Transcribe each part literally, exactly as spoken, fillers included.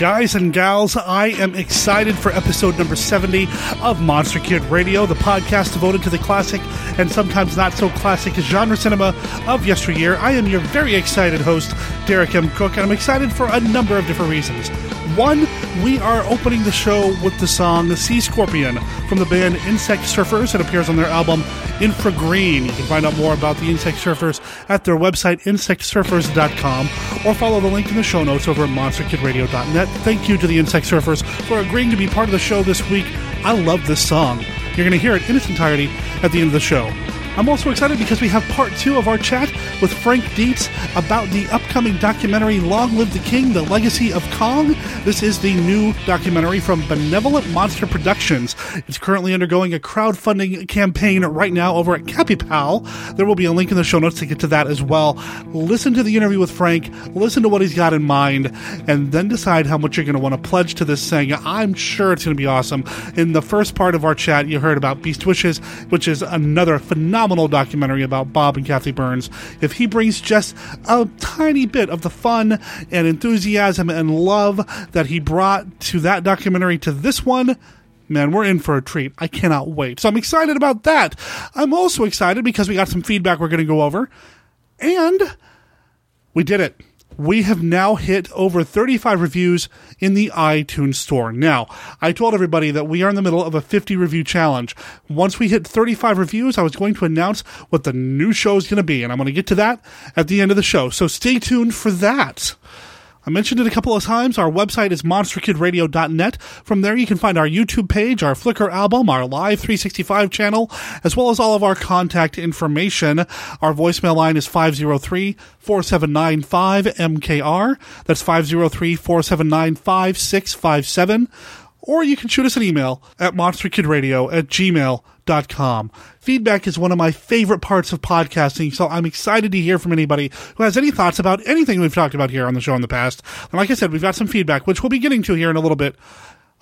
Guys and gals, I am excited for episode number seventy of Monster Kid Radio, the podcast devoted to the classic and sometimes not so classic genre cinema of yesteryear. I am your very excited host, Derek M. Cook, and I'm excited for a number of different reasons. One, we are opening the show with the song Sea Scorpion from the band Insect Surfers. It appears on their album Infra Green. You can find out more about the Insect Surfers at their website, insect surfers dot com, or follow the link in the show notes over at monster kid radio dot net. Thank you to the Insect Surfers for agreeing to be part of the show this week. I love this song. You're going to hear it in its entirety at the end of the show. I'm also excited because we have part two of our chat with Frank Dietz about the upcoming documentary Long Live the King, The Legacy of Kong. This is the new documentary from Benevolent Monster Productions. It's currently undergoing a crowdfunding campaign right now over at CapyPal. There will be a link in the show notes to get to that as well. Listen to the interview with Frank, listen to what he's got in mind, and then decide how much you're going to want to pledge to this thing. I'm sure it's going to be awesome. In the first part of our chat, you heard about Beast Wishes, which is another phenomenal Phenomenal documentary about Bob and Kathy Burns. If he brings just a tiny bit of the fun and enthusiasm and love that he brought to that documentary to this one, man, we're in for a treat. I cannot wait. So I'm excited about that. I'm also excited because we got some feedback we're going to go over, and we did it. We have now hit over thirty-five reviews in the iTunes store. Now, I told everybody that we are in the middle of a fifty-review challenge. Once we hit thirty-five reviews, I was going to announce what the new show is going to be, and I'm going to get to that at the end of the show. So stay tuned for that. I mentioned it a couple of times. Our website is monster kid radio dot net. From there, you can find our YouTube page, our Flickr album, our Live three sixty-five channel, as well as all of our contact information. Our voicemail line is five oh three, four seven nine, five M K R. That's five oh three, four seven nine, five six five seven. Or you can shoot us an email at monster kid radio at gmail dot com. Feedback is one of my favorite parts of podcasting, so I'm excited to hear from anybody who has any thoughts about anything we've talked about here on the show in the past. And like I said, we've got some feedback, which we'll be getting to here in a little bit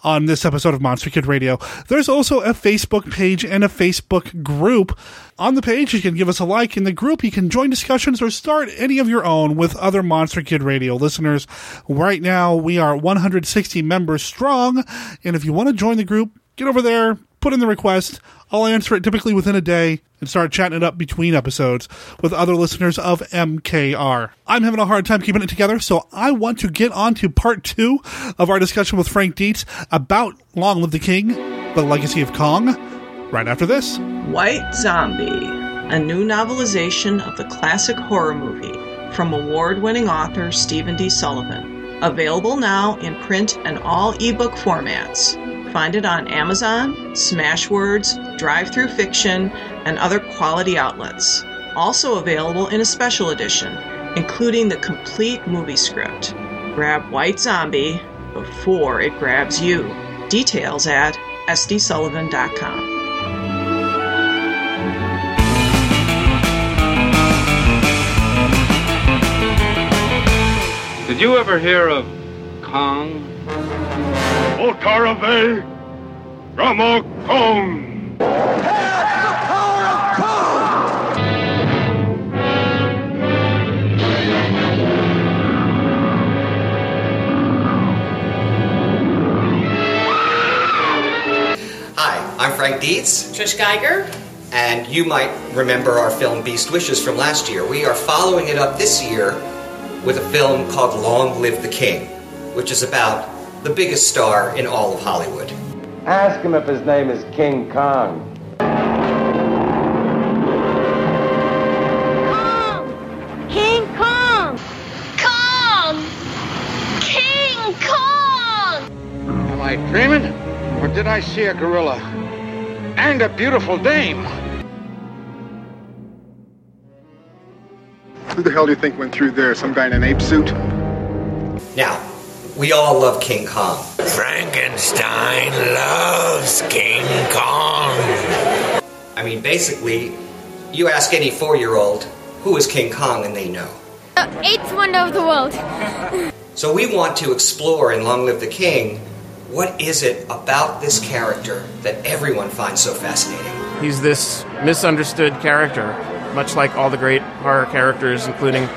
on this episode of Monster Kid Radio. There's also a Facebook page and a Facebook group. On the page, you can give us a like. In the group, you can join discussions or start any of your own with other Monster Kid Radio listeners. Right now, we are one hundred sixty members strong, and if you want to join the group, get over there, put in the request. I'll answer it typically within a day and start chatting it up between episodes with other listeners of M K R. I'm having a hard time keeping it together, so I want to get on to part two of our discussion with Frank Dietz about Long Live the King, The Legacy of Kong, right after this. White Zombie, a new novelization of the classic horror movie from award-winning author Stephen D. Sullivan. Available now in print and all ebook formats. Find it on Amazon, Smashwords, Drive-Thru Fiction, and other quality outlets. Also available in a special edition, including the complete movie script. Grab White Zombie before it grabs you. Details at S D Sullivan dot com. Did you ever hear of Kong? Otarave Ramo Kong. Hail to the power of Kong! Hi, I'm Frank Dietz. Trish Geiger. And you might remember our film Beast Wishes from last year. We are following it up this year with a film called Long Live the King, which is about the biggest star in all of Hollywood. Ask him if his name is King Kong. Kong! King Kong! Kong! King Kong! Am I dreaming? Or did I see a gorilla? And a beautiful dame! Who the hell do you think went through there? Some guy in an ape suit? Now, we all love King Kong. Frankenstein loves King Kong. I mean, basically, you ask any four-year-old who is King Kong and they know. The eighth wonder of the world. So we want to explore in Long Live the King, what is it about this character that everyone finds so fascinating? He's this misunderstood character, much like all the great horror characters, including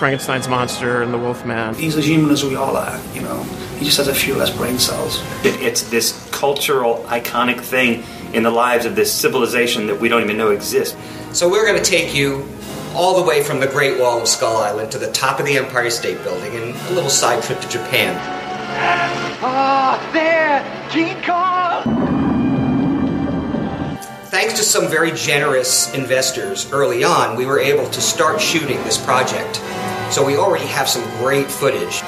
Frankenstein's monster and the Wolfman. He's as human as we all are, you know. He just has a few less brain cells. It, it's this cultural, iconic thing in the lives of this civilization that we don't even know exists. So we're going to take you all the way from the Great Wall of Skull Island to the top of the Empire State Building and a little side trip to Japan. Ah, oh, there! King Kong! Thanks to some very generous investors early on, we were able to start shooting this project. So we already have some great footage.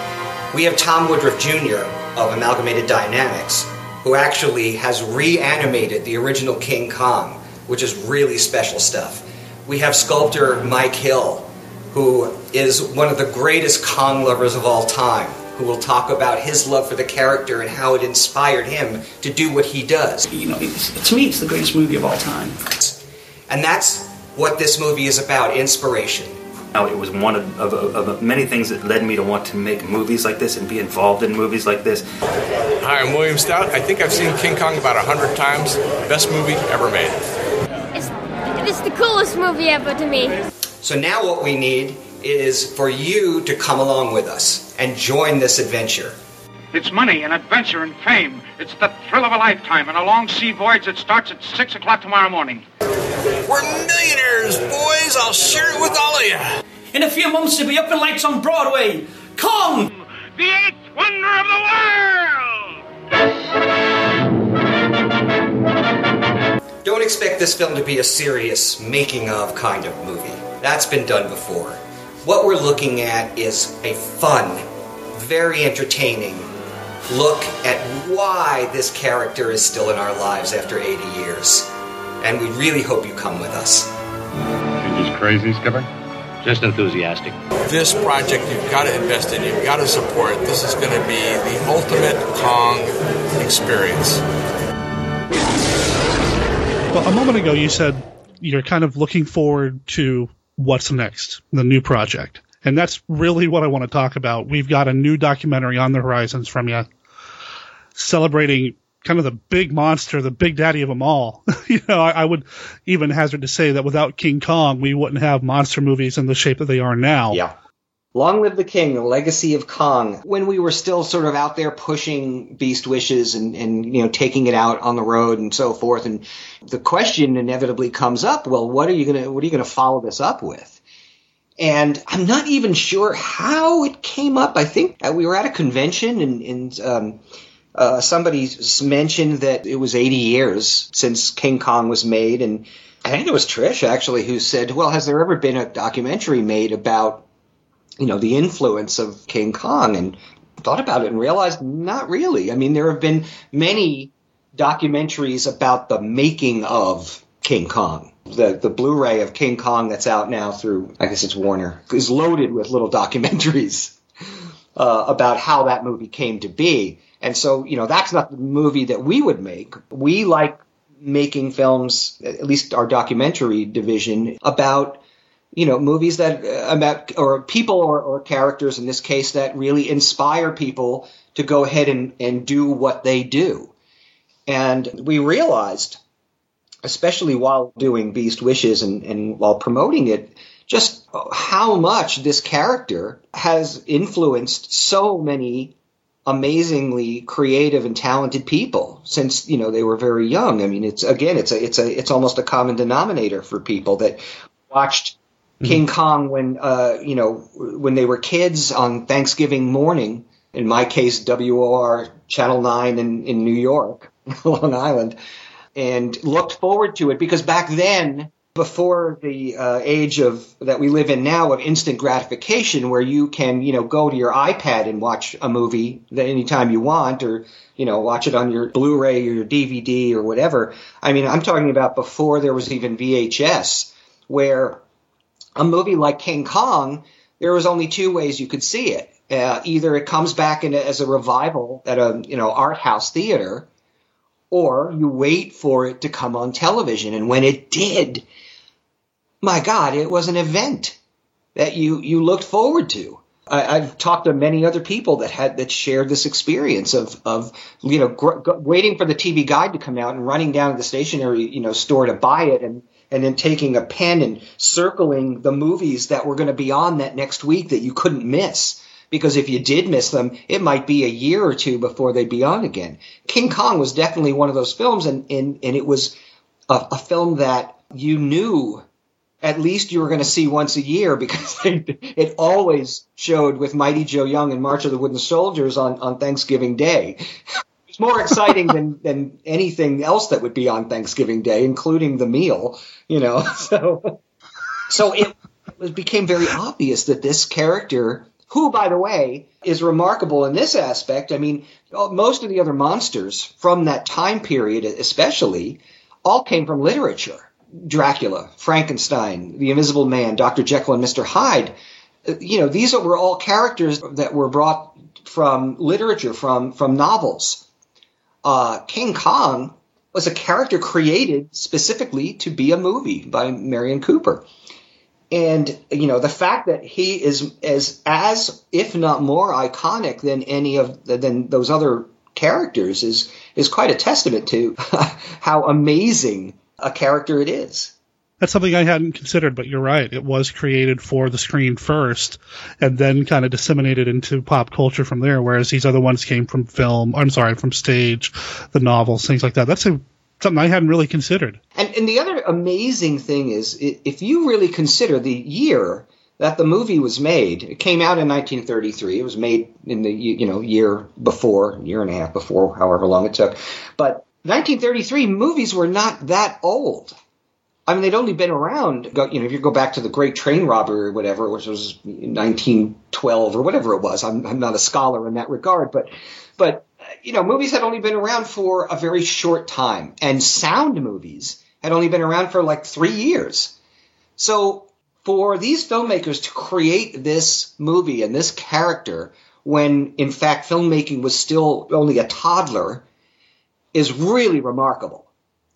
We have Tom Woodruff Junior of Amalgamated Dynamics, who actually has reanimated the original King Kong, which is really special stuff. We have sculptor Mike Hill, who is one of the greatest Kong lovers of all time, who will talk about his love for the character and how it inspired him to do what he does. You know, it's, to me, it's the greatest movie of all time. And that's what this movie is about, inspiration. It was one of, of, of many things that led me to want to make movies like this and be involved in movies like this. Hi, I'm William Stout. I think I've seen King Kong about a hundred times. Best movie ever made. It's, it's the coolest movie ever to me. So now what we need is for you to come along with us and join this adventure. It's money and adventure and fame. It's the thrill of a lifetime and a long sea voyage that starts at six o'clock tomorrow morning. We're millionaires, boys. I'll share it with all of you. In a few months, you'll be up in lights on Broadway. Kong, the eighth wonder of the world. Don't expect this film to be a serious making-of kind of movie. That's been done before. What we're looking at is a fun, very entertaining look at why this character is still in our lives after eighty years. And we really hope you come with us. You're just crazy, Skipper? Just enthusiastic. This project, you've got to invest in, you've got to support it. This is going to be the ultimate Kong experience. Well, a moment ago you said you're kind of looking forward to what's next, the new project. And that's really what I want to talk about. We've got a new documentary on the horizons from you celebrating kind of the big monster, the big daddy of them all. you know, I, I would even hazard to say that without King Kong, we wouldn't have monster movies in the shape that they are now. Yeah. Long Live the King, The Legacy of Kong. When we were still sort of out there pushing Beast Wishes and, and, you know, taking it out on the road and so forth. And the question inevitably comes up, well, what are you going to, what are you going to follow this up with? And I'm not even sure how it came up. I think we were at a convention and, and, um, Uh, somebody mentioned that it was eighty years since King Kong was made, and I think it was Trish, actually, who said, well, has there ever been a documentary made about, you know, the influence of King Kong? And thought about it and realized not really. I mean, there have been many documentaries about the making of King Kong. The the Blu-ray of King Kong that's out now through, I guess it's Warner, is loaded with little documentaries uh, about how that movie came to be. And so, you know, that's not the movie that we would make. We like making films, at least our documentary division, about, you know, movies that uh, about or people or, or characters in this case that really inspire people to go ahead and, and do what they do. And we realized, especially while doing Beast Wishes and, and while promoting it, just how much this character has influenced so many amazingly creative and talented people since, you know, they were very young. I mean, it's again, it's a, it's a, it's almost a common denominator for people that watched mm-hmm. King Kong when, uh, you know, when they were kids on Thanksgiving morning, in my case, W O R Channel nine in, in New York, Long Island, and looked forward to it because back then, before the uh, age of that we live in now of instant gratification where you can, you know, go to your iPad and watch a movie anytime you want or, you know, watch it on your Blu-ray or your D V D or whatever. I mean, I'm talking about before there was even V H S where a movie like King Kong, there was only two ways you could see it. Uh, either it comes back in a, as a revival at a, you know, art house theater or you wait for it to come on television. And when it did, my God, it was an event that you, you looked forward to. I, I've talked to many other people that had that shared this experience of, of you know, gr- waiting for the T V guide to come out and running down to the stationery, you know, store to buy it and, and then taking a pen and circling the movies that were going to be on that next week that you couldn't miss. Because if you did miss them, it might be a year or two before they'd be on again. King Kong was definitely one of those films, and, and, and it was a, a film that you knew at least you were going to see once a year, because it, it always showed with Mighty Joe Young and March of the Wooden Soldiers on, on Thanksgiving Day. It's more exciting than, than anything else that would be on Thanksgiving Day, including the meal, you know. So, so it, it became very obvious that this character, who, by the way, is remarkable in this aspect. I mean, most of the other monsters from that time period especially all came from literature. Dracula, Frankenstein, the Invisible Man, Doctor Jekyll and Mister Hyde. You know, these were all characters that were brought from literature, from, from novels. Uh, King Kong was a character created specifically to be a movie by Merian Cooper. And, you know, the fact that he is as, as if not more iconic than any of the, than those other characters is, is quite a testament to how amazing a character it is. That's something I hadn't considered, but you're right. It was created for the screen first and then kind of disseminated into pop culture from there, whereas these other ones came from film, I'm sorry, from stage, the novels, things like that. That's a, something I hadn't really considered. And, and the other amazing thing is, if you really consider the year that the movie was made, it came out in nineteen thirty-three. It was made in the, you know, year before, year and a half before, however long it took. But nineteen thirty-three, movies were not that old. I mean, they'd only been around, you know, if you go back to the Great Train Robbery or whatever, which was nineteen twelve or whatever it was. I'm, I'm not a scholar in that regard, but, but, you know, movies had only been around for a very short time, and sound movies had only been around for like three years. So for these filmmakers to create this movie and this character when, in fact, filmmaking was still only a toddler is really remarkable,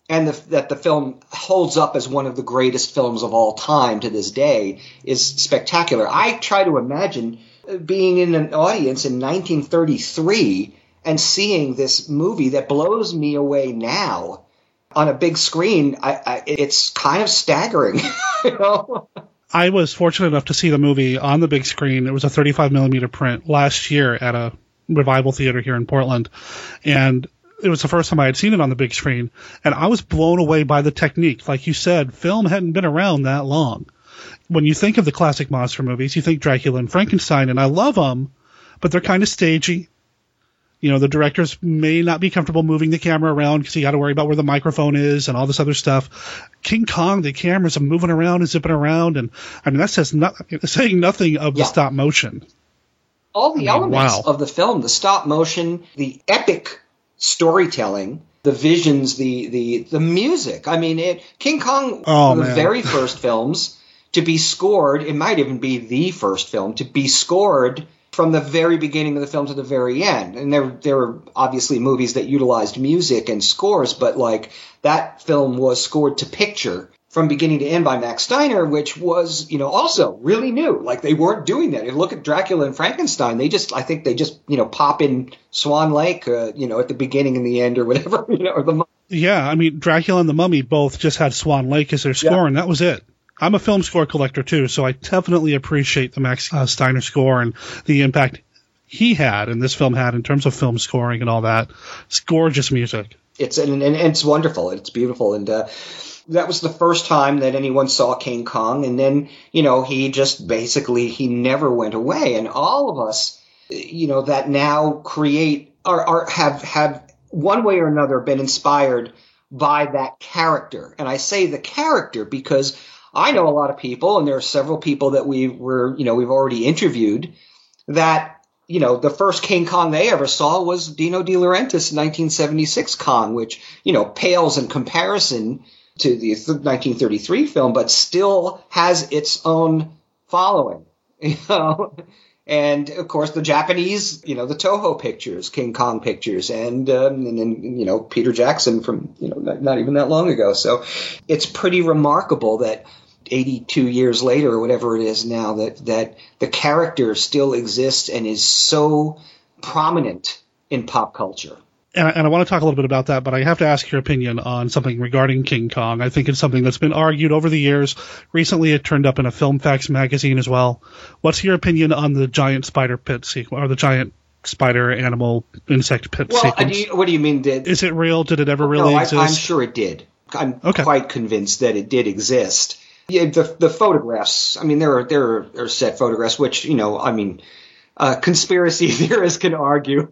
and the, that the film holds up as one of the greatest films of all time to this day is spectacular. I try to imagine being in an audience in nineteen thirty-three and seeing this movie that blows me away now on a big screen. I, I, it's kind of staggering, you know? I was fortunate enough to see the movie on the big screen. It was a thirty-five millimeter print last year at a revival theater here in Portland, and it was the first time I had seen it on the big screen, and I was blown away by the technique. Like you said, film hadn't been around that long. When you think of the classic monster movies, you think Dracula and Frankenstein, and I love them, but they're kind of stagey. You know, the directors may not be comfortable moving the camera around because you got to worry about where the microphone is and all this other stuff. King Kong, the cameras are moving around and zipping around, and I mean, that says not, saying nothing of yeah. the stop motion. All the I mean, elements wow. of the film, the stop motion, the epic storytelling, the visions, the the the music. I mean, it, King Kong, oh, one of the very first films to be scored. It might even be the first film to be scored from the very beginning of the film to the very end. And there there were obviously movies that utilized music and scores, but like that film was scored to picture from beginning to end by Max Steiner, which was, you know, also really new. Like, they weren't doing that. If you look at Dracula and Frankenstein, they just, I think they just, you know, pop in Swan Lake, uh, you know, at the beginning and the end or whatever, you know, or the Mummy. Yeah, I mean, Dracula and the Mummy both just had Swan Lake as their score, yeah. and that was it. I'm a film score collector, too, so I definitely appreciate the Max uh, Steiner score and the impact he had and this film had in terms of film scoring and all that. It's gorgeous music. It's and, and, and it's wonderful. It's beautiful. And uh, that was the first time that anyone saw King Kong. And then, you know, he just basically he never went away. And all of us, you know, that now create or, or have have one way or another been inspired by that character. And I say the character because I know a lot of people, and there are several people that we were, you know, we've already interviewed that. You know, the first King Kong they ever saw was Dino De Laurentiis' nineteen seventy-six Kong, which, you know, pales in comparison to the nineteen thirty-three film, but still has its own following, you know. And, of course, the Japanese, you know, the Toho pictures, King Kong pictures, and, um, and then, you know, Peter Jackson from, you know, not, not even that long ago. So it's pretty remarkable that eighty-two years later or whatever it is now that, that the character still exists and is so prominent in pop culture. and I, and I want to talk a little bit about that, but I have to ask your opinion on something regarding King Kong. I think it's something that's been argued over the years. Recently, it turned up in a Film Facts magazine as well. What's your opinion on the giant spider pit sequel, or the giant spider animal insect pit well, sequence? Well, do you, what do you mean? Did, Is it real? Did it ever no, really I, exist? I'm sure it did. I'm okay. quite convinced that it did exist. Yeah, the the photographs. I mean, there are there are, are set photographs, which you know, I mean, uh, conspiracy theorists can argue,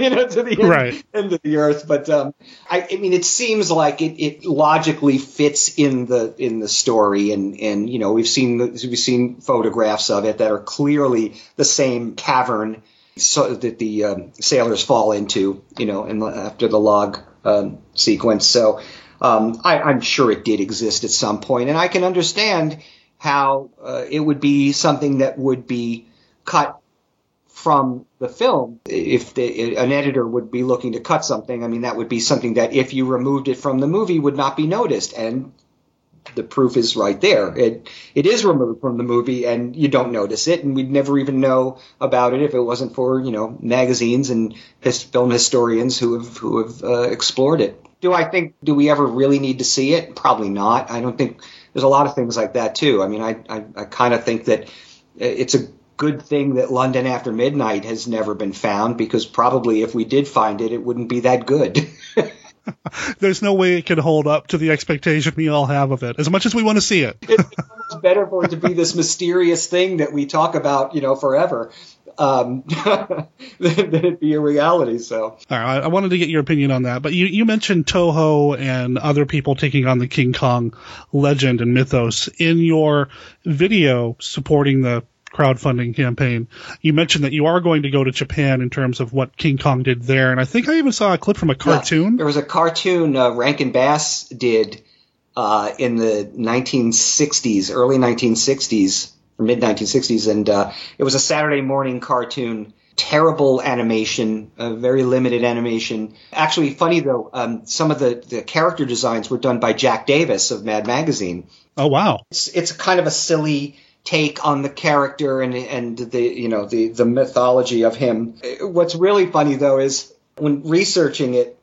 you know, to the end, right. end of the earth. But um, I, I mean, it seems like it, it logically fits in the in the story, and, and you know, we've seen we've seen photographs of it that are clearly the same cavern so that the um, sailors fall into, you know, and after the log um, sequence. So. Um, I, I'm sure it did exist at some point, and I can understand how uh, it would be something that would be cut from the film. If the, an editor would be looking to cut something, I mean, that would be something that if you removed it from the movie would not be noticed, and the proof is right there. It it is removed from the movie, and you don't notice it, and we'd never even know about it if it wasn't for, you know, magazines and his, film historians who have who have uh, explored it. Do I think, do we ever really need to see it? Probably not. I don't think, there's a lot of things like that too. I mean, I, I, I kind of think that it's a good thing that London After Midnight has never been found, because probably if we did find it, it wouldn't be that good. There's no way it can hold up to the expectation we all have of it, as much as we want to see it. It's much better for it to be this mysterious thing that we talk about, you know, forever. Um, that it'd be a reality. So, all right, I wanted to get your opinion on that. But you, you mentioned Toho and other people taking on the King Kong legend and mythos in your video supporting the crowdfunding campaign. You mentioned that you are going to go to Japan in terms of what King Kong did there, and I think I even saw a clip from a cartoon. Yeah, there was a cartoon uh, Rankin Bass did uh, in the nineteen sixties, early nineteen sixties. Mid nineteen sixties, and uh, it was a Saturday morning cartoon. Terrible animation, uh, very limited animation. Actually, funny though, um, some of the, the character designs were done by Jack Davis of Mad Magazine. Oh wow! It's it's kind of a silly take on the character and and the you know the the mythology of him. What's really funny though is when researching it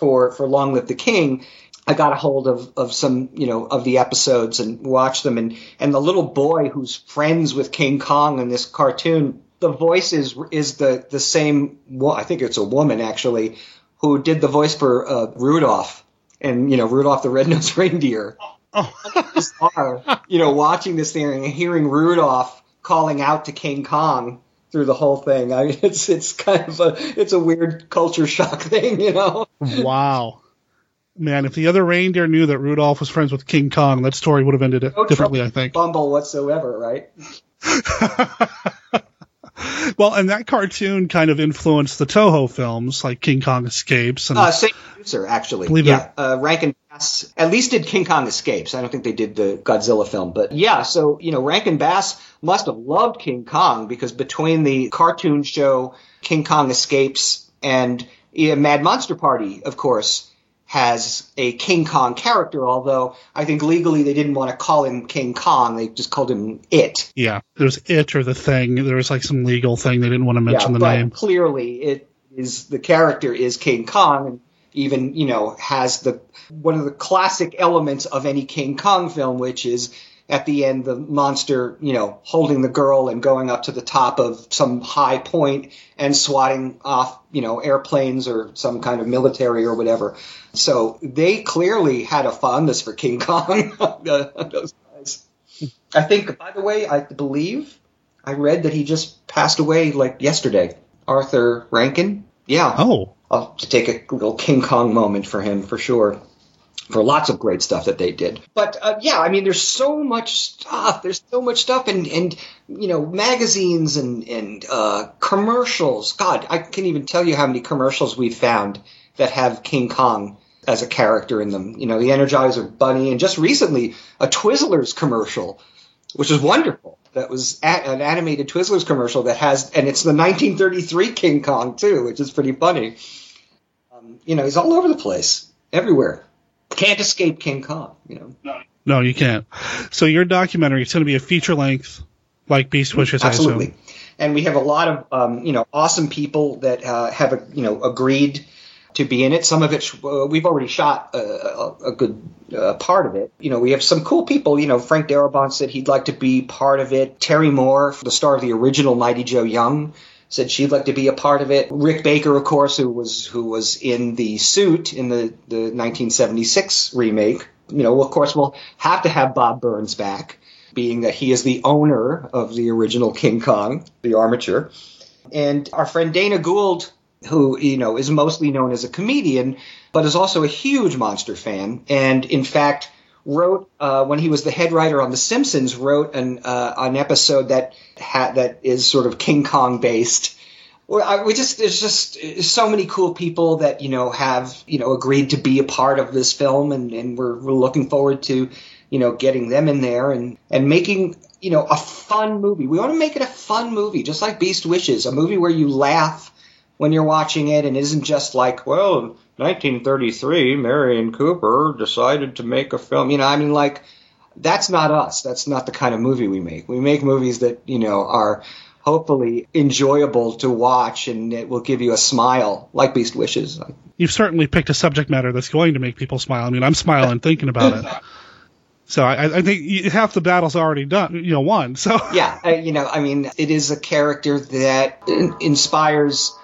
for for Long Live the King, I got a hold of, of some, you know, of the episodes and watched them. And, and the little boy who's friends with King Kong in this cartoon, the voice is, is the, the same. Well, I think it's a woman, actually, who did the voice for uh, Rudolph and, you know, Rudolph the Red-Nosed Reindeer. Oh. Bizarre, you know, watching this thing and hearing Rudolph calling out to King Kong through the whole thing. I mean, it's, it's kind of a, it's a weird culture shock thing, you know? Wow. Man, if the other reindeer knew that Rudolph was friends with King Kong, that story would have ended no differently, I think. Bumble whatsoever, right? Well, and that cartoon kind of influenced the Toho films, like King Kong Escapes. And uh, same producer, actually. Believe yeah, it. Uh, Rankin Bass at least did King Kong Escapes. I don't think they did the Godzilla film. But yeah, so, you know, Rankin Bass must have loved King Kong, because between the cartoon show King Kong Escapes and uh, Mad Monster Party, of course, has a King Kong character, although I think legally they didn't want to call him King Kong. They just called him It. Yeah, there's It or the Thing. There was like some legal thing. They didn't want to mention yeah, the name. Clearly, it is the character is King Kong, and even, you know, has the one of the classic elements of any King Kong film, which is at the end the monster, you know, holding the girl and going up to the top of some high point and swatting off, you know, airplanes or some kind of military or whatever. So they clearly had a fondness for King Kong. Those guys. I think, by the way, I believe I read that he just passed away like yesterday. Arthur Rankin. Yeah. Oh. I'll have to take a little King Kong moment for him for sure. For lots of great stuff that they did. But, uh, yeah, I mean, there's so much stuff. There's so much stuff and, and you know, magazines and, and uh, commercials. God, I can't even tell you how many commercials we've found that have King Kong as a character in them. You know, the Energizer Bunny, and just recently a Twizzlers commercial, which is wonderful. That was a- an animated Twizzlers commercial that has – and it's the nineteen thirty-three King Kong, too, which is pretty funny. Um, you know, he's all over the place, everywhere. Can't escape King Kong, you know. No, no, you can't. So your documentary, it's going to be a feature length, like Beast Wishes. Absolutely. I assume. And we have a lot of, um, you know, awesome people that uh, have, a, you know, agreed to be in it. Some of it, uh, we've already shot a, a, a good uh, part of it. You know, we have some cool people. You know, Frank Darabont said he'd like to be part of it. Terry Moore, the star of the original Mighty Joe Young, said she'd like to be a part of it. Rick Baker, of course, who was who was in the suit in the, the nineteen seventy-six remake. You know, of course, we'll have to have Bob Burns back, being that he is the owner of the original King Kong, the armature. And our friend Dana Gould, who, you know, is mostly known as a comedian, but is also a huge monster fan. And in fact, wrote, uh, when he was the head writer on The Simpsons, wrote an uh, an episode that ha- that is sort of King Kong based. Well, I, we just there's just so many cool people that, you know, have, you know, agreed to be a part of this film, and, and we're, we're looking forward to, you know, getting them in there and, and making, you know, a fun movie. We want to make it a fun movie, just like Beast Wishes, a movie where you laugh when you're watching it, and isn't just like, well, in nineteen thirty-three, Merian Cooper decided to make a film. You know, I mean, like, that's not us. That's not the kind of movie we make. We make movies that, you know, are hopefully enjoyable to watch, and it will give you a smile, like Beast Wishes. You've certainly picked a subject matter that's going to make people smile. I mean, I'm smiling thinking about it. So I, I think half the battle's already done, you know, won. So yeah, I, you know, I mean, it is a character that in- inspires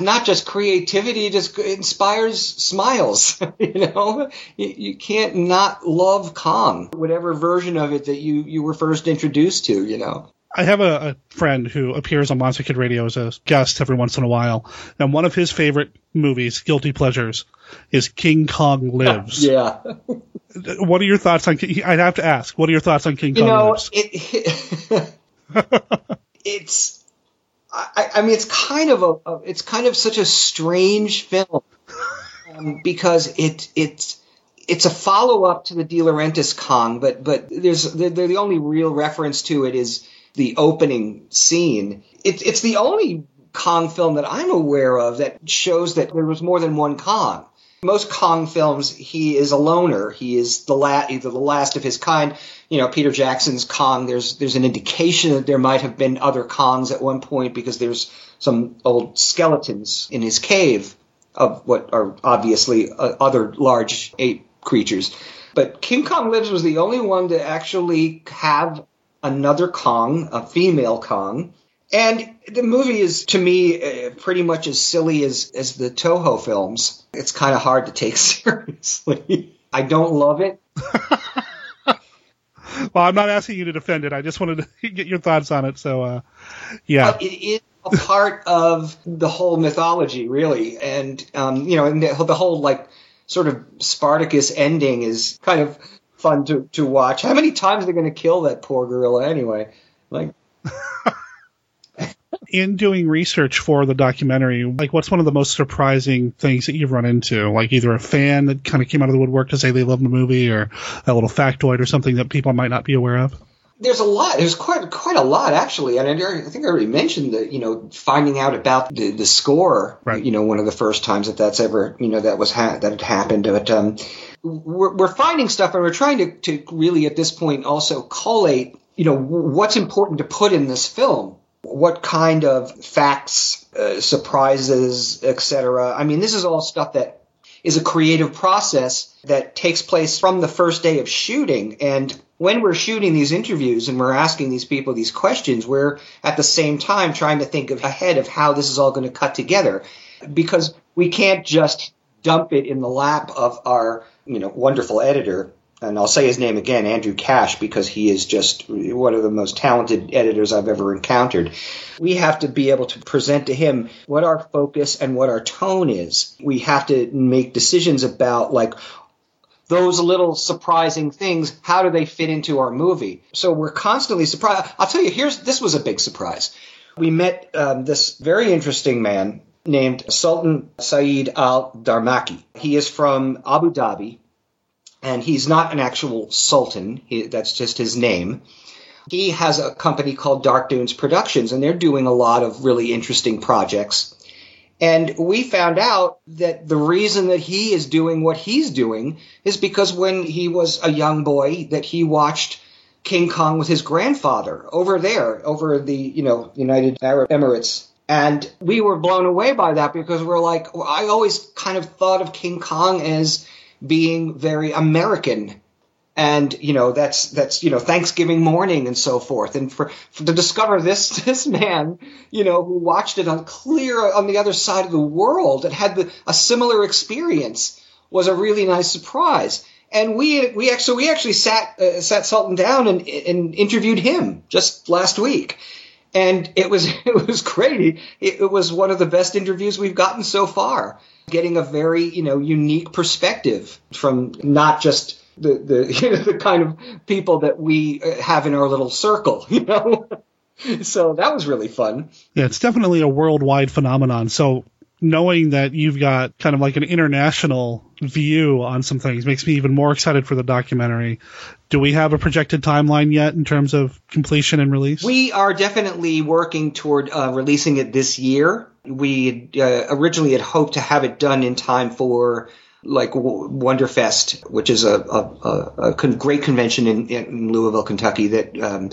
not just creativity, it just inspires smiles. You know, you, you can't not love Kong, whatever version of it that you, you were first introduced to. You know, I have a, a friend who appears on Monster Kid Radio as a guest every once in a while, and one of his favorite movies, guilty pleasures, is King Kong Lives. Yeah. What are your thoughts on? I'd have to ask. What are your thoughts on King you Kong know, Lives? It, it, it's. I, I mean, it's kind of a, a. It's kind of such a strange film um, because it it's it's a follow up to the De Laurentiis Kong, but but there's the, the only real reference to it is the opening scene. It's it's the only Kong film that I'm aware of that shows that there was more than one Kong. Most Kong films, he is a loner. He is the la- either the last of his kind. You know, Peter Jackson's Kong, there's there's an indication that there might have been other Kongs at one point because there's some old skeletons in his cave of what are obviously uh, other large ape creatures. But King Kong Lives was the only one to actually have another Kong, a female Kong. And the movie is, to me, uh, pretty much as silly as, as the Toho films. It's kind of hard to take seriously. I don't love it. Well, I'm not asking you to defend it. I just wanted to get your thoughts on it. So, uh, yeah. But it is a part of the whole mythology, really. And, um, you know, and the, the whole, like, sort of Spartacus ending is kind of fun to, to watch. How many times are they going to kill that poor gorilla anyway? Like... In doing research for the documentary, like, what's one of the most surprising things that you've run into? Like, either a fan that kind of came out of the woodwork to say they love the movie, or a little factoid or something that people might not be aware of? There's a lot. There's quite quite a lot, actually. And I think I already mentioned that, you know, finding out about the, the score, right. You know, one of the first times that that's ever, you know, that was ha- that had happened. But um, we're, we're finding stuff, and we're trying to, to really at this point also collate, you know, what's important to put in this film. What kind of facts, uh, surprises, et cetera. I mean, this is all stuff that is a creative process that takes place from the first day of shooting. And when we're shooting these interviews and we're asking these people these questions, we're at the same time trying to think of ahead of how this is all going to cut together, because we can't just dump it in the lap of our, you know, wonderful editor. And I'll say his name again, Andrew Cash, because he is just one of the most talented editors I've ever encountered. We have to be able to present to him what our focus and what our tone is. We have to make decisions about, like, those little surprising things, how do they fit into our movie? So we're constantly surprised. I'll tell you, here's this was a big surprise. We met um, this very interesting man named Sultan Saeed Al-Darmaki. He is from Abu Dhabi. And he's not an actual sultan. He, that's just his name. He has a company called Dark Dunes Productions, and they're doing a lot of really interesting projects. And we found out that the reason that he is doing what he's doing is because when he was a young boy, that he watched King Kong with his grandfather over there, over the, you know, United Arab Emirates. And we were blown away by that because we're like, I always kind of thought of King Kong as being very American. And, you know, that's, that's, you know, Thanksgiving morning and so forth. And for, for to discover this, this man, you know, who watched it on clear on the other side of the world and had the, a similar experience was a really nice surprise. And we, we actually, we actually sat, uh, sat Sultan down and, and interviewed him just last week. And it was, it was great. It, it was one of the best interviews we've gotten so far, getting a very, you know, unique perspective from not just the the, you know, the kind of people that we have in our little circle, you know. So that was really fun. Yeah, it's definitely a worldwide phenomenon. So knowing that you've got kind of like an international view on some things makes me even more excited for the documentary. Do we have a projected timeline yet in terms of completion and release? We are definitely working toward uh, releasing it this year. We uh, originally had hoped to have it done in time for like Wonderfest, which is a, a, a con- great convention in, in Louisville, Kentucky that um,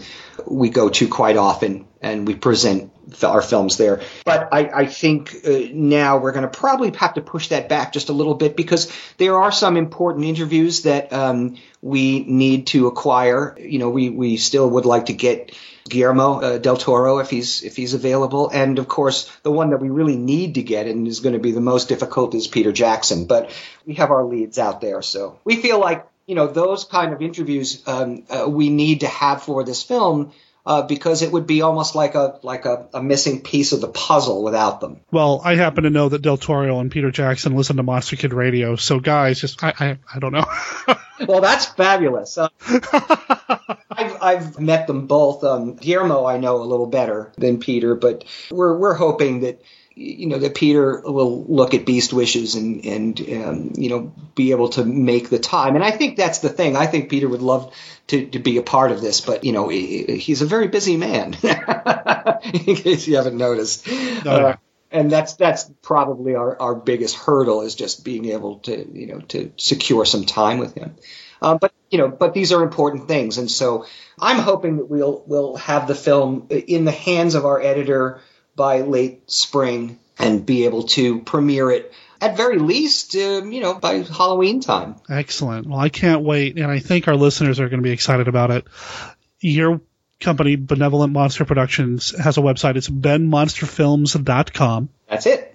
we go to quite often, and we present our films there. But I, I think uh, now we're going to probably have to push that back just a little bit because there are some important interviews that um, we need to acquire. You know, we, we still would like to get Guillermo uh, del Toro if he's if he's available, and of course the one that we really need to get and is going to be the most difficult is Peter Jackson. But we have our leads out there, so we feel like, you know, those kind of interviews um, uh, we need to have for this film. Uh, because it would be almost like a like a, a missing piece of the puzzle without them. Well, I happen to know that Del Toro and Peter Jackson listen to Monster Kid Radio, so guys, just I I, I don't know. Well, that's fabulous. Uh, I've I've met them both. Um, Guillermo, I know a little better than Peter, but we're we're hoping that, you know, that Peter will look at Beast Wishes and, and um, you know, be able to make the time. And I think that's the thing. I think Peter would love to, to be a part of this, but, you know, he, he's a very busy man, in case you haven't noticed. No. Uh, and that's that's probably our, our biggest hurdle is just being able to, you know, to secure some time with him. Uh, but, you know, but these are important things. And so I'm hoping that we'll we'll have the film in the hands of our editor by late spring and be able to premiere it at very least, uh, you know, by Halloween time. Excellent. Well, I can't wait. And I think our listeners are going to be excited about it. Your company, Benevolent Monster Productions, has a website. It's ben monster films dot com. That's it.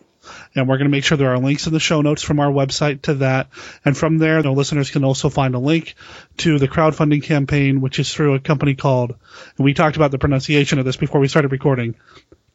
And we're going to make sure there are links in the show notes from our website to that. And from there, the listeners can also find a link to the crowdfunding campaign, which is through a company called, and we talked about the pronunciation of this before we started recording,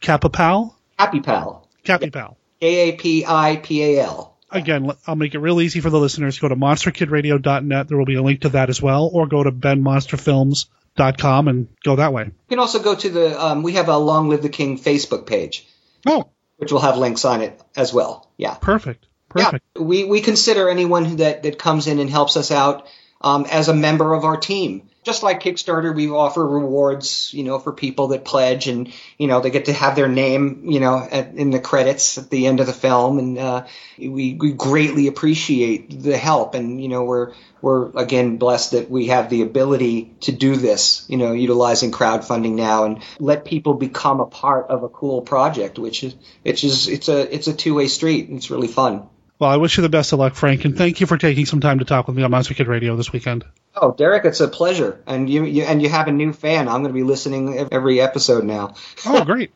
CapyPal? CapyPal. CapyPal. K A P I P A L. Again, I'll make it real easy for the listeners. Go to monster kid radio dot net. There will be a link to that as well. Or go to ben monster films dot com and go that way. You can also go to the um, – we have a Long Live the King Facebook page. Oh. Which will have links on it as well. Yeah. Perfect. Perfect. Yeah. We, we consider anyone that, that comes in and helps us out um, as a member of our team. Just like Kickstarter, we offer rewards, you know, for people that pledge, and, you know, they get to have their name, you know, at, in the credits at the end of the film. And uh, we, we greatly appreciate the help. And, you know, we're, we're again, blessed that we have the ability to do this, you know, utilizing crowdfunding now and let people become a part of a cool project, which is, it's just, it's a, it's a two-way street, and it's really fun. Well, I wish you the best of luck, Frank, and thank you for taking some time to talk with me on Monster Kid Radio this weekend. Oh, Derek, it's a pleasure, and you, you and you have a new fan. I'm going to be listening every episode now. Oh, great.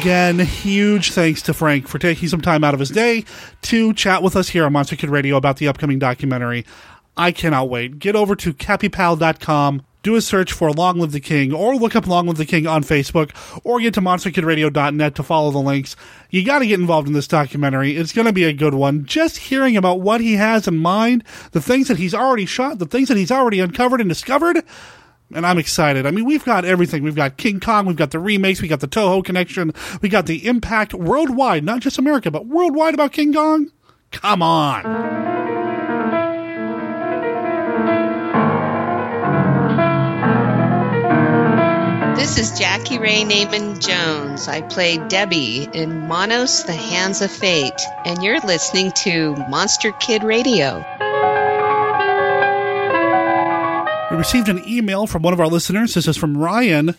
Again, huge thanks to Frank for taking some time out of his day to chat with us here on Monster Kid Radio about the upcoming documentary. I cannot wait. Get over to cappy pal dot com. Do a search for Long Live the King, or look up Long Live the King on Facebook, or get to monster kid radio dot net to follow the links. You got to get involved in this documentary. It's going to be a good one. Just hearing about what he has in mind, the things that he's already shot, the things that he's already uncovered and discovered, and I'm excited. I mean, we've got everything. We've got King Kong, we've got the remakes, we got the Toho connection, we got the impact worldwide, not just America, but worldwide about King Kong. Come on. This is Jackie Ray Naiman-Jones. I play Debbie in Monos, The Hands of Fate, and you're listening to Monster Kid Radio. We received an email from one of our listeners. This is from Ryan.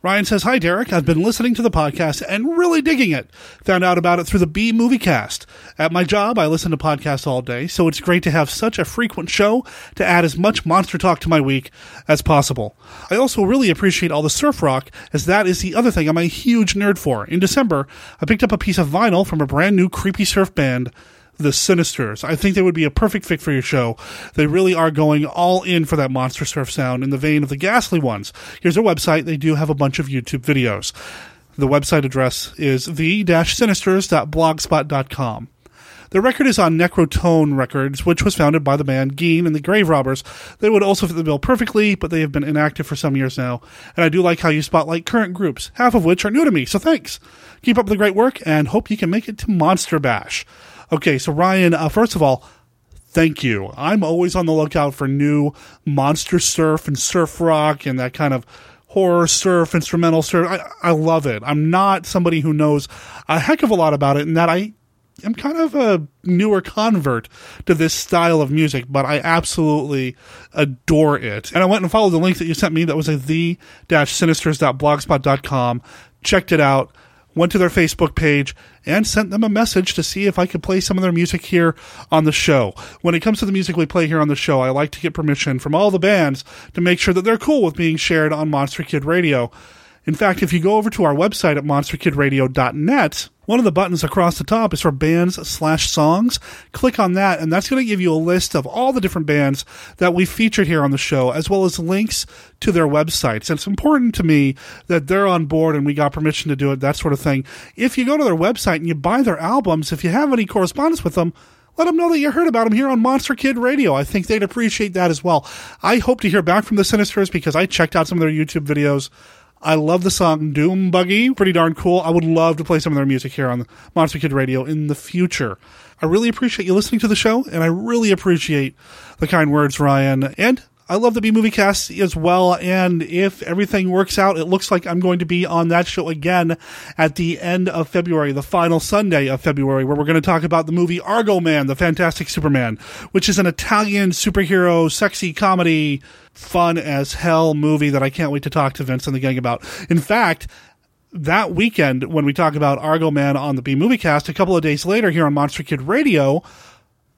Ryan says, "Hi, Derek. I've been listening to the podcast and really digging it. Found out about it through the B Movie Cast. At my job, I listen to podcasts all day, so it's great to have such a frequent show to add as much monster talk to my week as possible. I also really appreciate all the surf rock, as that is the other thing I'm a huge nerd for. In December, I picked up a piece of vinyl from a brand new creepy surf band, The Sinisters. I think they would be a perfect fit for your show. They really are going all in for that monster surf sound in the vein of the Ghastly Ones. Here's their website. They do have a bunch of YouTube videos. The website address is the dash sinisters dot blogspot dot com. The record is on Necrotone Records, which was founded by the band Geen and the Grave Robbers. They would also fit the bill perfectly, but they have been inactive for some years now. And I do like how you spotlight current groups, half of which are new to me, so thanks. Keep up the great work, and hope you can make it to Monster Bash." Okay, so Ryan, uh, first of all, thank you. I'm always on the lookout for new monster surf and surf rock and that kind of horror surf, instrumental surf. I, I love it. I'm not somebody who knows a heck of a lot about it, in that I am kind of a newer convert to this style of music, but I absolutely adore it. And I went and followed the link that you sent me. That was at the dash sinisters dot blogspot dot com. Checked it out. Went to their Facebook page, and sent them a message to see if I could play some of their music here on the show. When it comes to the music we play here on the show, I like to get permission from all the bands to make sure that they're cool with being shared on Monster Kid Radio. In fact, if you go over to our website at monster kid radio dot net, one of the buttons across the top is for bands slash songs. Click on that, and that's going to give you a list of all the different bands that we featured here on the show, as well as links to their websites. And it's important to me that they're on board and we got permission to do it, that sort of thing. If you go to their website and you buy their albums, if you have any correspondence with them, let them know that you heard about them here on Monster Kid Radio. I think they'd appreciate that as well. I hope to hear back from the Sinisters because I checked out some of their YouTube videos. I love the song Doom Buggy. Pretty darn cool. I would love to play some of their music here on Monster Kid Radio in the future. I really appreciate you listening to the show, and I really appreciate the kind words, Ryan. And I love the B-Movie Cast as well, and if everything works out, it looks like I'm going to be on that show again at the end of February, the final Sunday of February, where we're going to talk about the movie Argo Man, the Fantastic Superman, which is an Italian superhero, sexy comedy, fun as hell movie that I can't wait to talk to Vince and the gang about. In fact, that weekend, when we talk about Argo Man on the B-Movie Cast, a couple of days later here on Monster Kid Radio,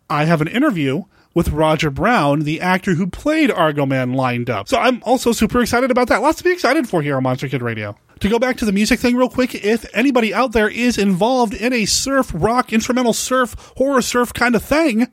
I have an interview with Roger Brown, the actor who played Argo Man, lined up. So I'm also super excited about that. Lots to be excited for here on Monster Kid Radio. To go back to the music thing real quick, if anybody out there is involved in a surf, rock, instrumental surf, horror surf kind of thing,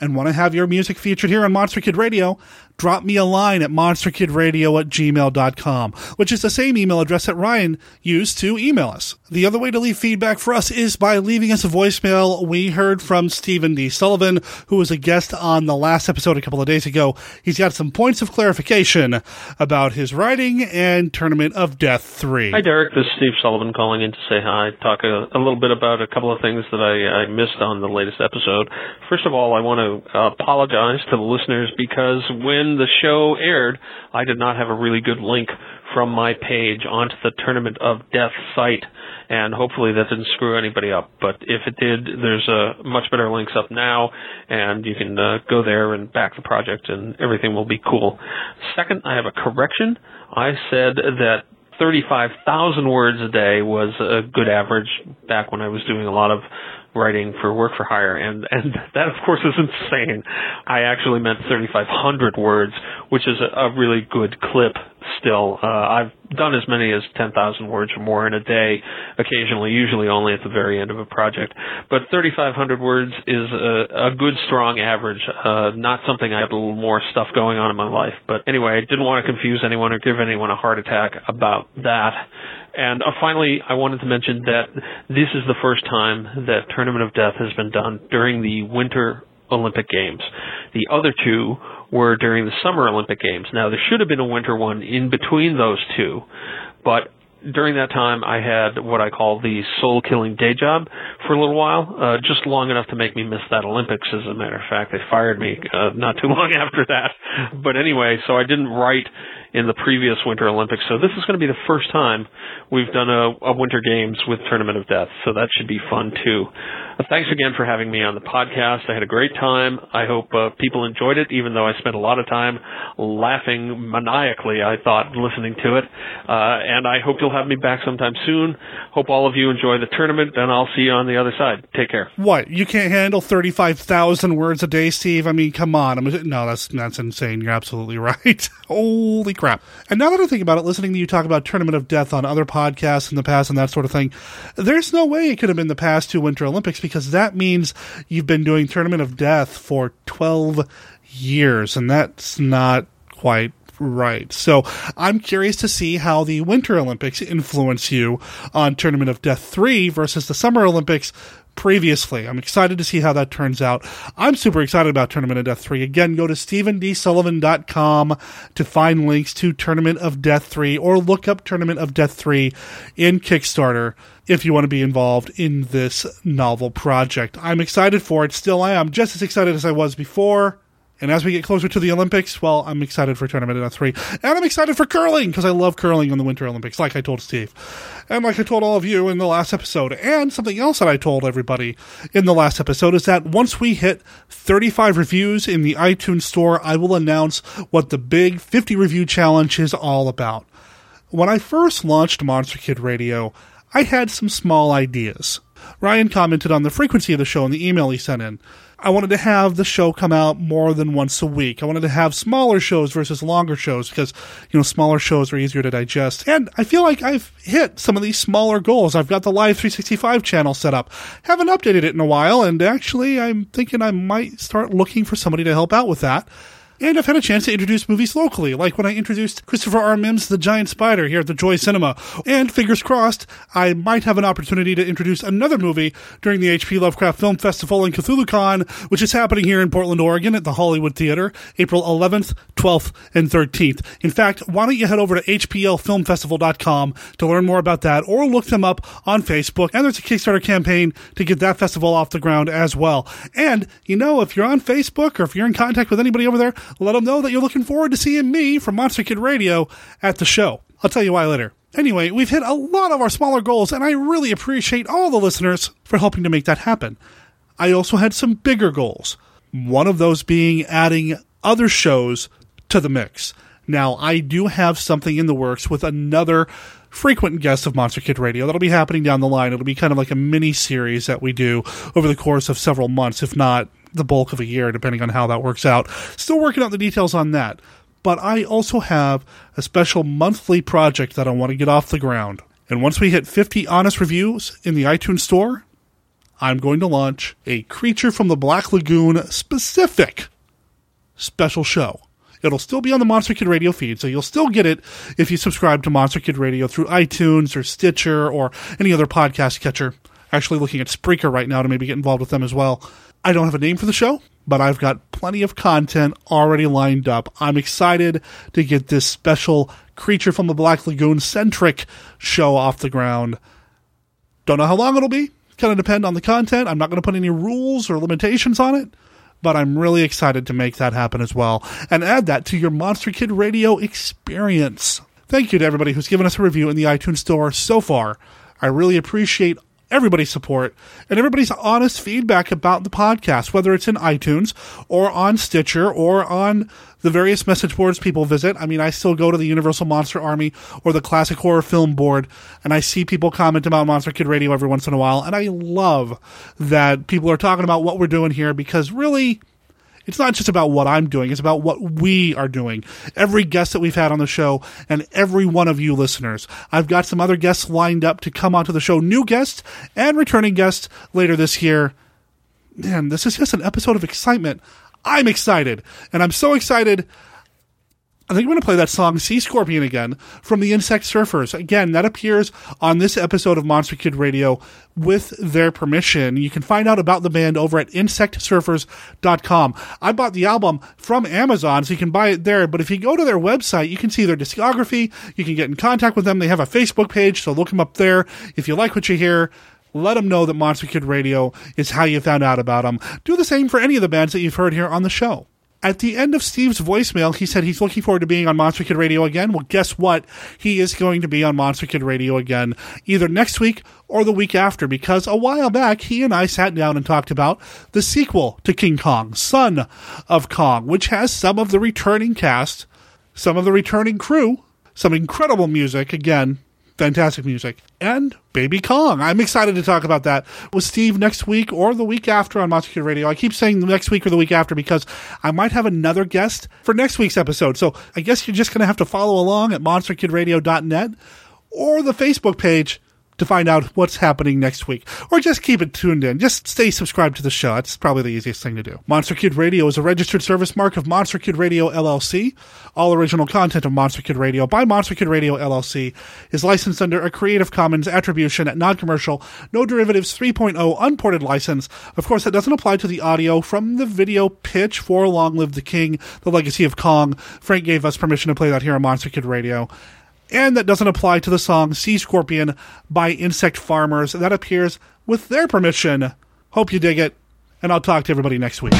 and want to have your music featured here on Monster Kid Radio, drop me a line at monster kid radio at gmail dot com, which is the same email address that Ryan used to email us. The other way to leave feedback for us is by leaving us a voicemail. We heard from Stephen D. Sullivan, who was a guest on the last episode a couple of days ago. He's got some points of clarification about his writing and Tournament of Death three. Hi, Derek. This is Steve Sullivan calling in to say hi. Talk a, a little bit about a couple of things that I, I missed on the latest episode. First of all, I want to apologize to the listeners because when the show aired, I did not have a really good link from my page onto the Tournament of Death site, and hopefully that didn't screw anybody up. But if it did, there's uh, much better links up now, and you can uh, go there and back the project, and everything will be cool. Second, I have a correction. I said that thirty-five thousand words a day was a good average back when I was doing a lot of writing for work for hire, and, and that, of course, is insane. I actually meant thirty-five hundred words, which is a, a really good clip still. Uh, I've done as many as ten thousand words or more in a day, occasionally, usually only at the very end of a project. But thirty-five hundred words is a, a good, strong average, uh, not something I have a little more stuff going on in my life. But anyway, I didn't want to confuse anyone or give anyone a heart attack about that. And uh, finally, I wanted to mention that this is the first time that Tournament of Death has been done during the Winter Olympic Games. The other two were during the Summer Olympic Games. Now, there should have been a winter one in between those two, but during that time, I had what I call the soul-killing day job for a little while, uh, just long enough to make me miss that Olympics. As a matter of fact, they fired me uh, not too long after that. But anyway, so I didn't write in the previous Winter Olympics. So this is going to be the first time we've done a, a Winter Games with Tournament of Death. So that should be fun, too. Uh, thanks again for having me on the podcast. I had a great time. I hope uh, people enjoyed it, even though I spent a lot of time laughing maniacally, I thought, listening to it. Uh, and I hope you'll have me back sometime soon. Hope all of you enjoy the tournament, and I'll see you on the other side. Take care. What? You can't handle thirty-five thousand words a day, Steve? I mean, come on. I'm, no, that's that's insane. You're absolutely right. Holy crap. And now that I think about it, listening to you talk about Tournament of Death on other podcasts in the past and that sort of thing, there's no way it could have been the past two Winter Olympics, because that means you've been doing Tournament of Death for twelve years, and that's not quite right. So I'm curious to see how the Winter Olympics influence you on Tournament of Death three versus the Summer Olympics previously. I'm excited to see how that turns out. I'm super excited about Tournament of Death three. Again, go to stephen d sullivan dot com to find links to Tournament of Death three, or look up Tournament of Death three in Kickstarter if you want to be involved in this novel project. I'm excited for it. Still, I am just as excited as I was before. And as we get closer to the Olympics, well, I'm excited for Tournament of Death three. And I'm excited for curling, because I love curling on the Winter Olympics, like I told Steve. And like I told all of you in the last episode. And something else that I told everybody in the last episode is that once we hit thirty-five reviews in the iTunes store, I will announce what the big fifty review challenge is all about. When I first launched Monster Kid Radio, I had some small ideas. Ryan commented on the frequency of the show in the email he sent in. I wanted to have the show come out more than once a week. I wanted to have smaller shows versus longer shows, because, you know, smaller shows are easier to digest. And I feel like I've hit some of these smaller goals. I've got the Live three sixty-five channel set up. Haven't updated it in a while, and actually I'm thinking I might start looking for somebody to help out with that. And I've had a chance to introduce movies locally, like when I introduced Christopher R. Mims' The Giant Spider here at the Joy Cinema. And fingers crossed, I might have an opportunity to introduce another movie during the H P. Lovecraft Film Festival and CthulhuCon, which is happening here in Portland, Oregon at the Hollywood Theater, April eleventh, twelfth, and thirteenth. In fact, why don't you head over to h p l film festival dot com to learn more about that, or look them up on Facebook. And there's a Kickstarter campaign to get that festival off the ground as well. And, you know, if you're on Facebook or if you're in contact with anybody over there, let them know that you're looking forward to seeing me from Monster Kid Radio at the show. I'll tell you why later. Anyway, we've hit a lot of our smaller goals, and I really appreciate all the listeners for helping to make that happen. I also had some bigger goals, one of those being adding other shows to the mix. Now, I do have something in the works with another frequent guest of Monster Kid Radio. That'll be happening down the line. It'll be kind of like a mini-series that we do over the course of several months, if not the bulk of a year, depending on how that works out. Still working out the details on that. But I also have a special monthly project that I want to get off the ground. And once we hit fifty honest reviews in the iTunes store, I'm going to launch a Creature from the Black Lagoon specific special show. It'll still be on the Monster Kid Radio feed, so you'll still get it if you subscribe to Monster Kid Radio through iTunes or Stitcher or any other podcast catcher. Actually looking at Spreaker right now to maybe get involved with them as well. I don't have a name for the show, but I've got plenty of content already lined up. I'm excited to get this special Creature from the Black Lagoon-centric show off the ground. Don't know how long it'll be. Kind of depend on the content. I'm not going to put any rules or limitations on it, but I'm really excited to make that happen as well and add that to your Monster Kid Radio experience. Thank you to everybody who's given us a review in the iTunes store so far. I really appreciate everybody's support, and everybody's honest feedback about the podcast, whether it's in iTunes or on Stitcher or on the various message boards people visit. I mean, I still go to the Universal Monster Army or the Classic Horror Film Board, and I see people comment about Monster Kid Radio every once in a while, and I love that people are talking about what we're doing here, because really, it's not just about what I'm doing. It's about what we are doing. Every guest that we've had on the show and every one of you listeners. I've got some other guests lined up to come onto the show, new guests and returning guests later this year. Man, this is just an episode of excitement. I'm excited, and I'm so excited. I think I'm going to play that song Sea Scorpion again from the Insect Surfers. Again, that appears on this episode of Monster Kid Radio with their permission. You can find out about the band over at insect surfers dot com. I bought the album from Amazon, so you can buy it there. But if you go to their website, you can see their discography. You can get in contact with them. They have a Facebook page, so look them up there. If you like what you hear, let them know that Monster Kid Radio is how you found out about them. Do the same for any of the bands that you've heard here on the show. At the end of Steve's voicemail, he said he's looking forward to being on Monster Kid Radio again. Well, guess what? He is going to be on Monster Kid Radio again either next week or the week after, because a while back, he and I sat down and talked about the sequel to King Kong, Son of Kong, which has some of the returning cast, some of the returning crew, some incredible music, again, fantastic music, and Baby Kong. I'm excited to talk about that with Steve next week or the week after on Monster Kid Radio. I keep saying the next week or the week after because I might have another guest for next week's episode. So I guess you're just going to have to follow along at monster kid radio dot net or the Facebook page to find out what's happening next week. Or just keep it tuned in. Just stay subscribed to the show. That's probably the easiest thing to do. Monster Kid Radio is a registered service mark of Monster Kid Radio L L C. All original content of Monster Kid Radio by Monster Kid Radio L L C is licensed under a Creative Commons Attribution, Non-Commercial, No Derivatives three point oh Unported License. Of course, that doesn't apply to the audio from the video pitch for Long Live the King, The Legacy of Kong. Frank gave us permission to play that here on Monster Kid Radio. And that doesn't apply to the song Sea Scorpion by Insect Farmers. That appears with their permission. Hope you dig it, and I'll talk to everybody next week.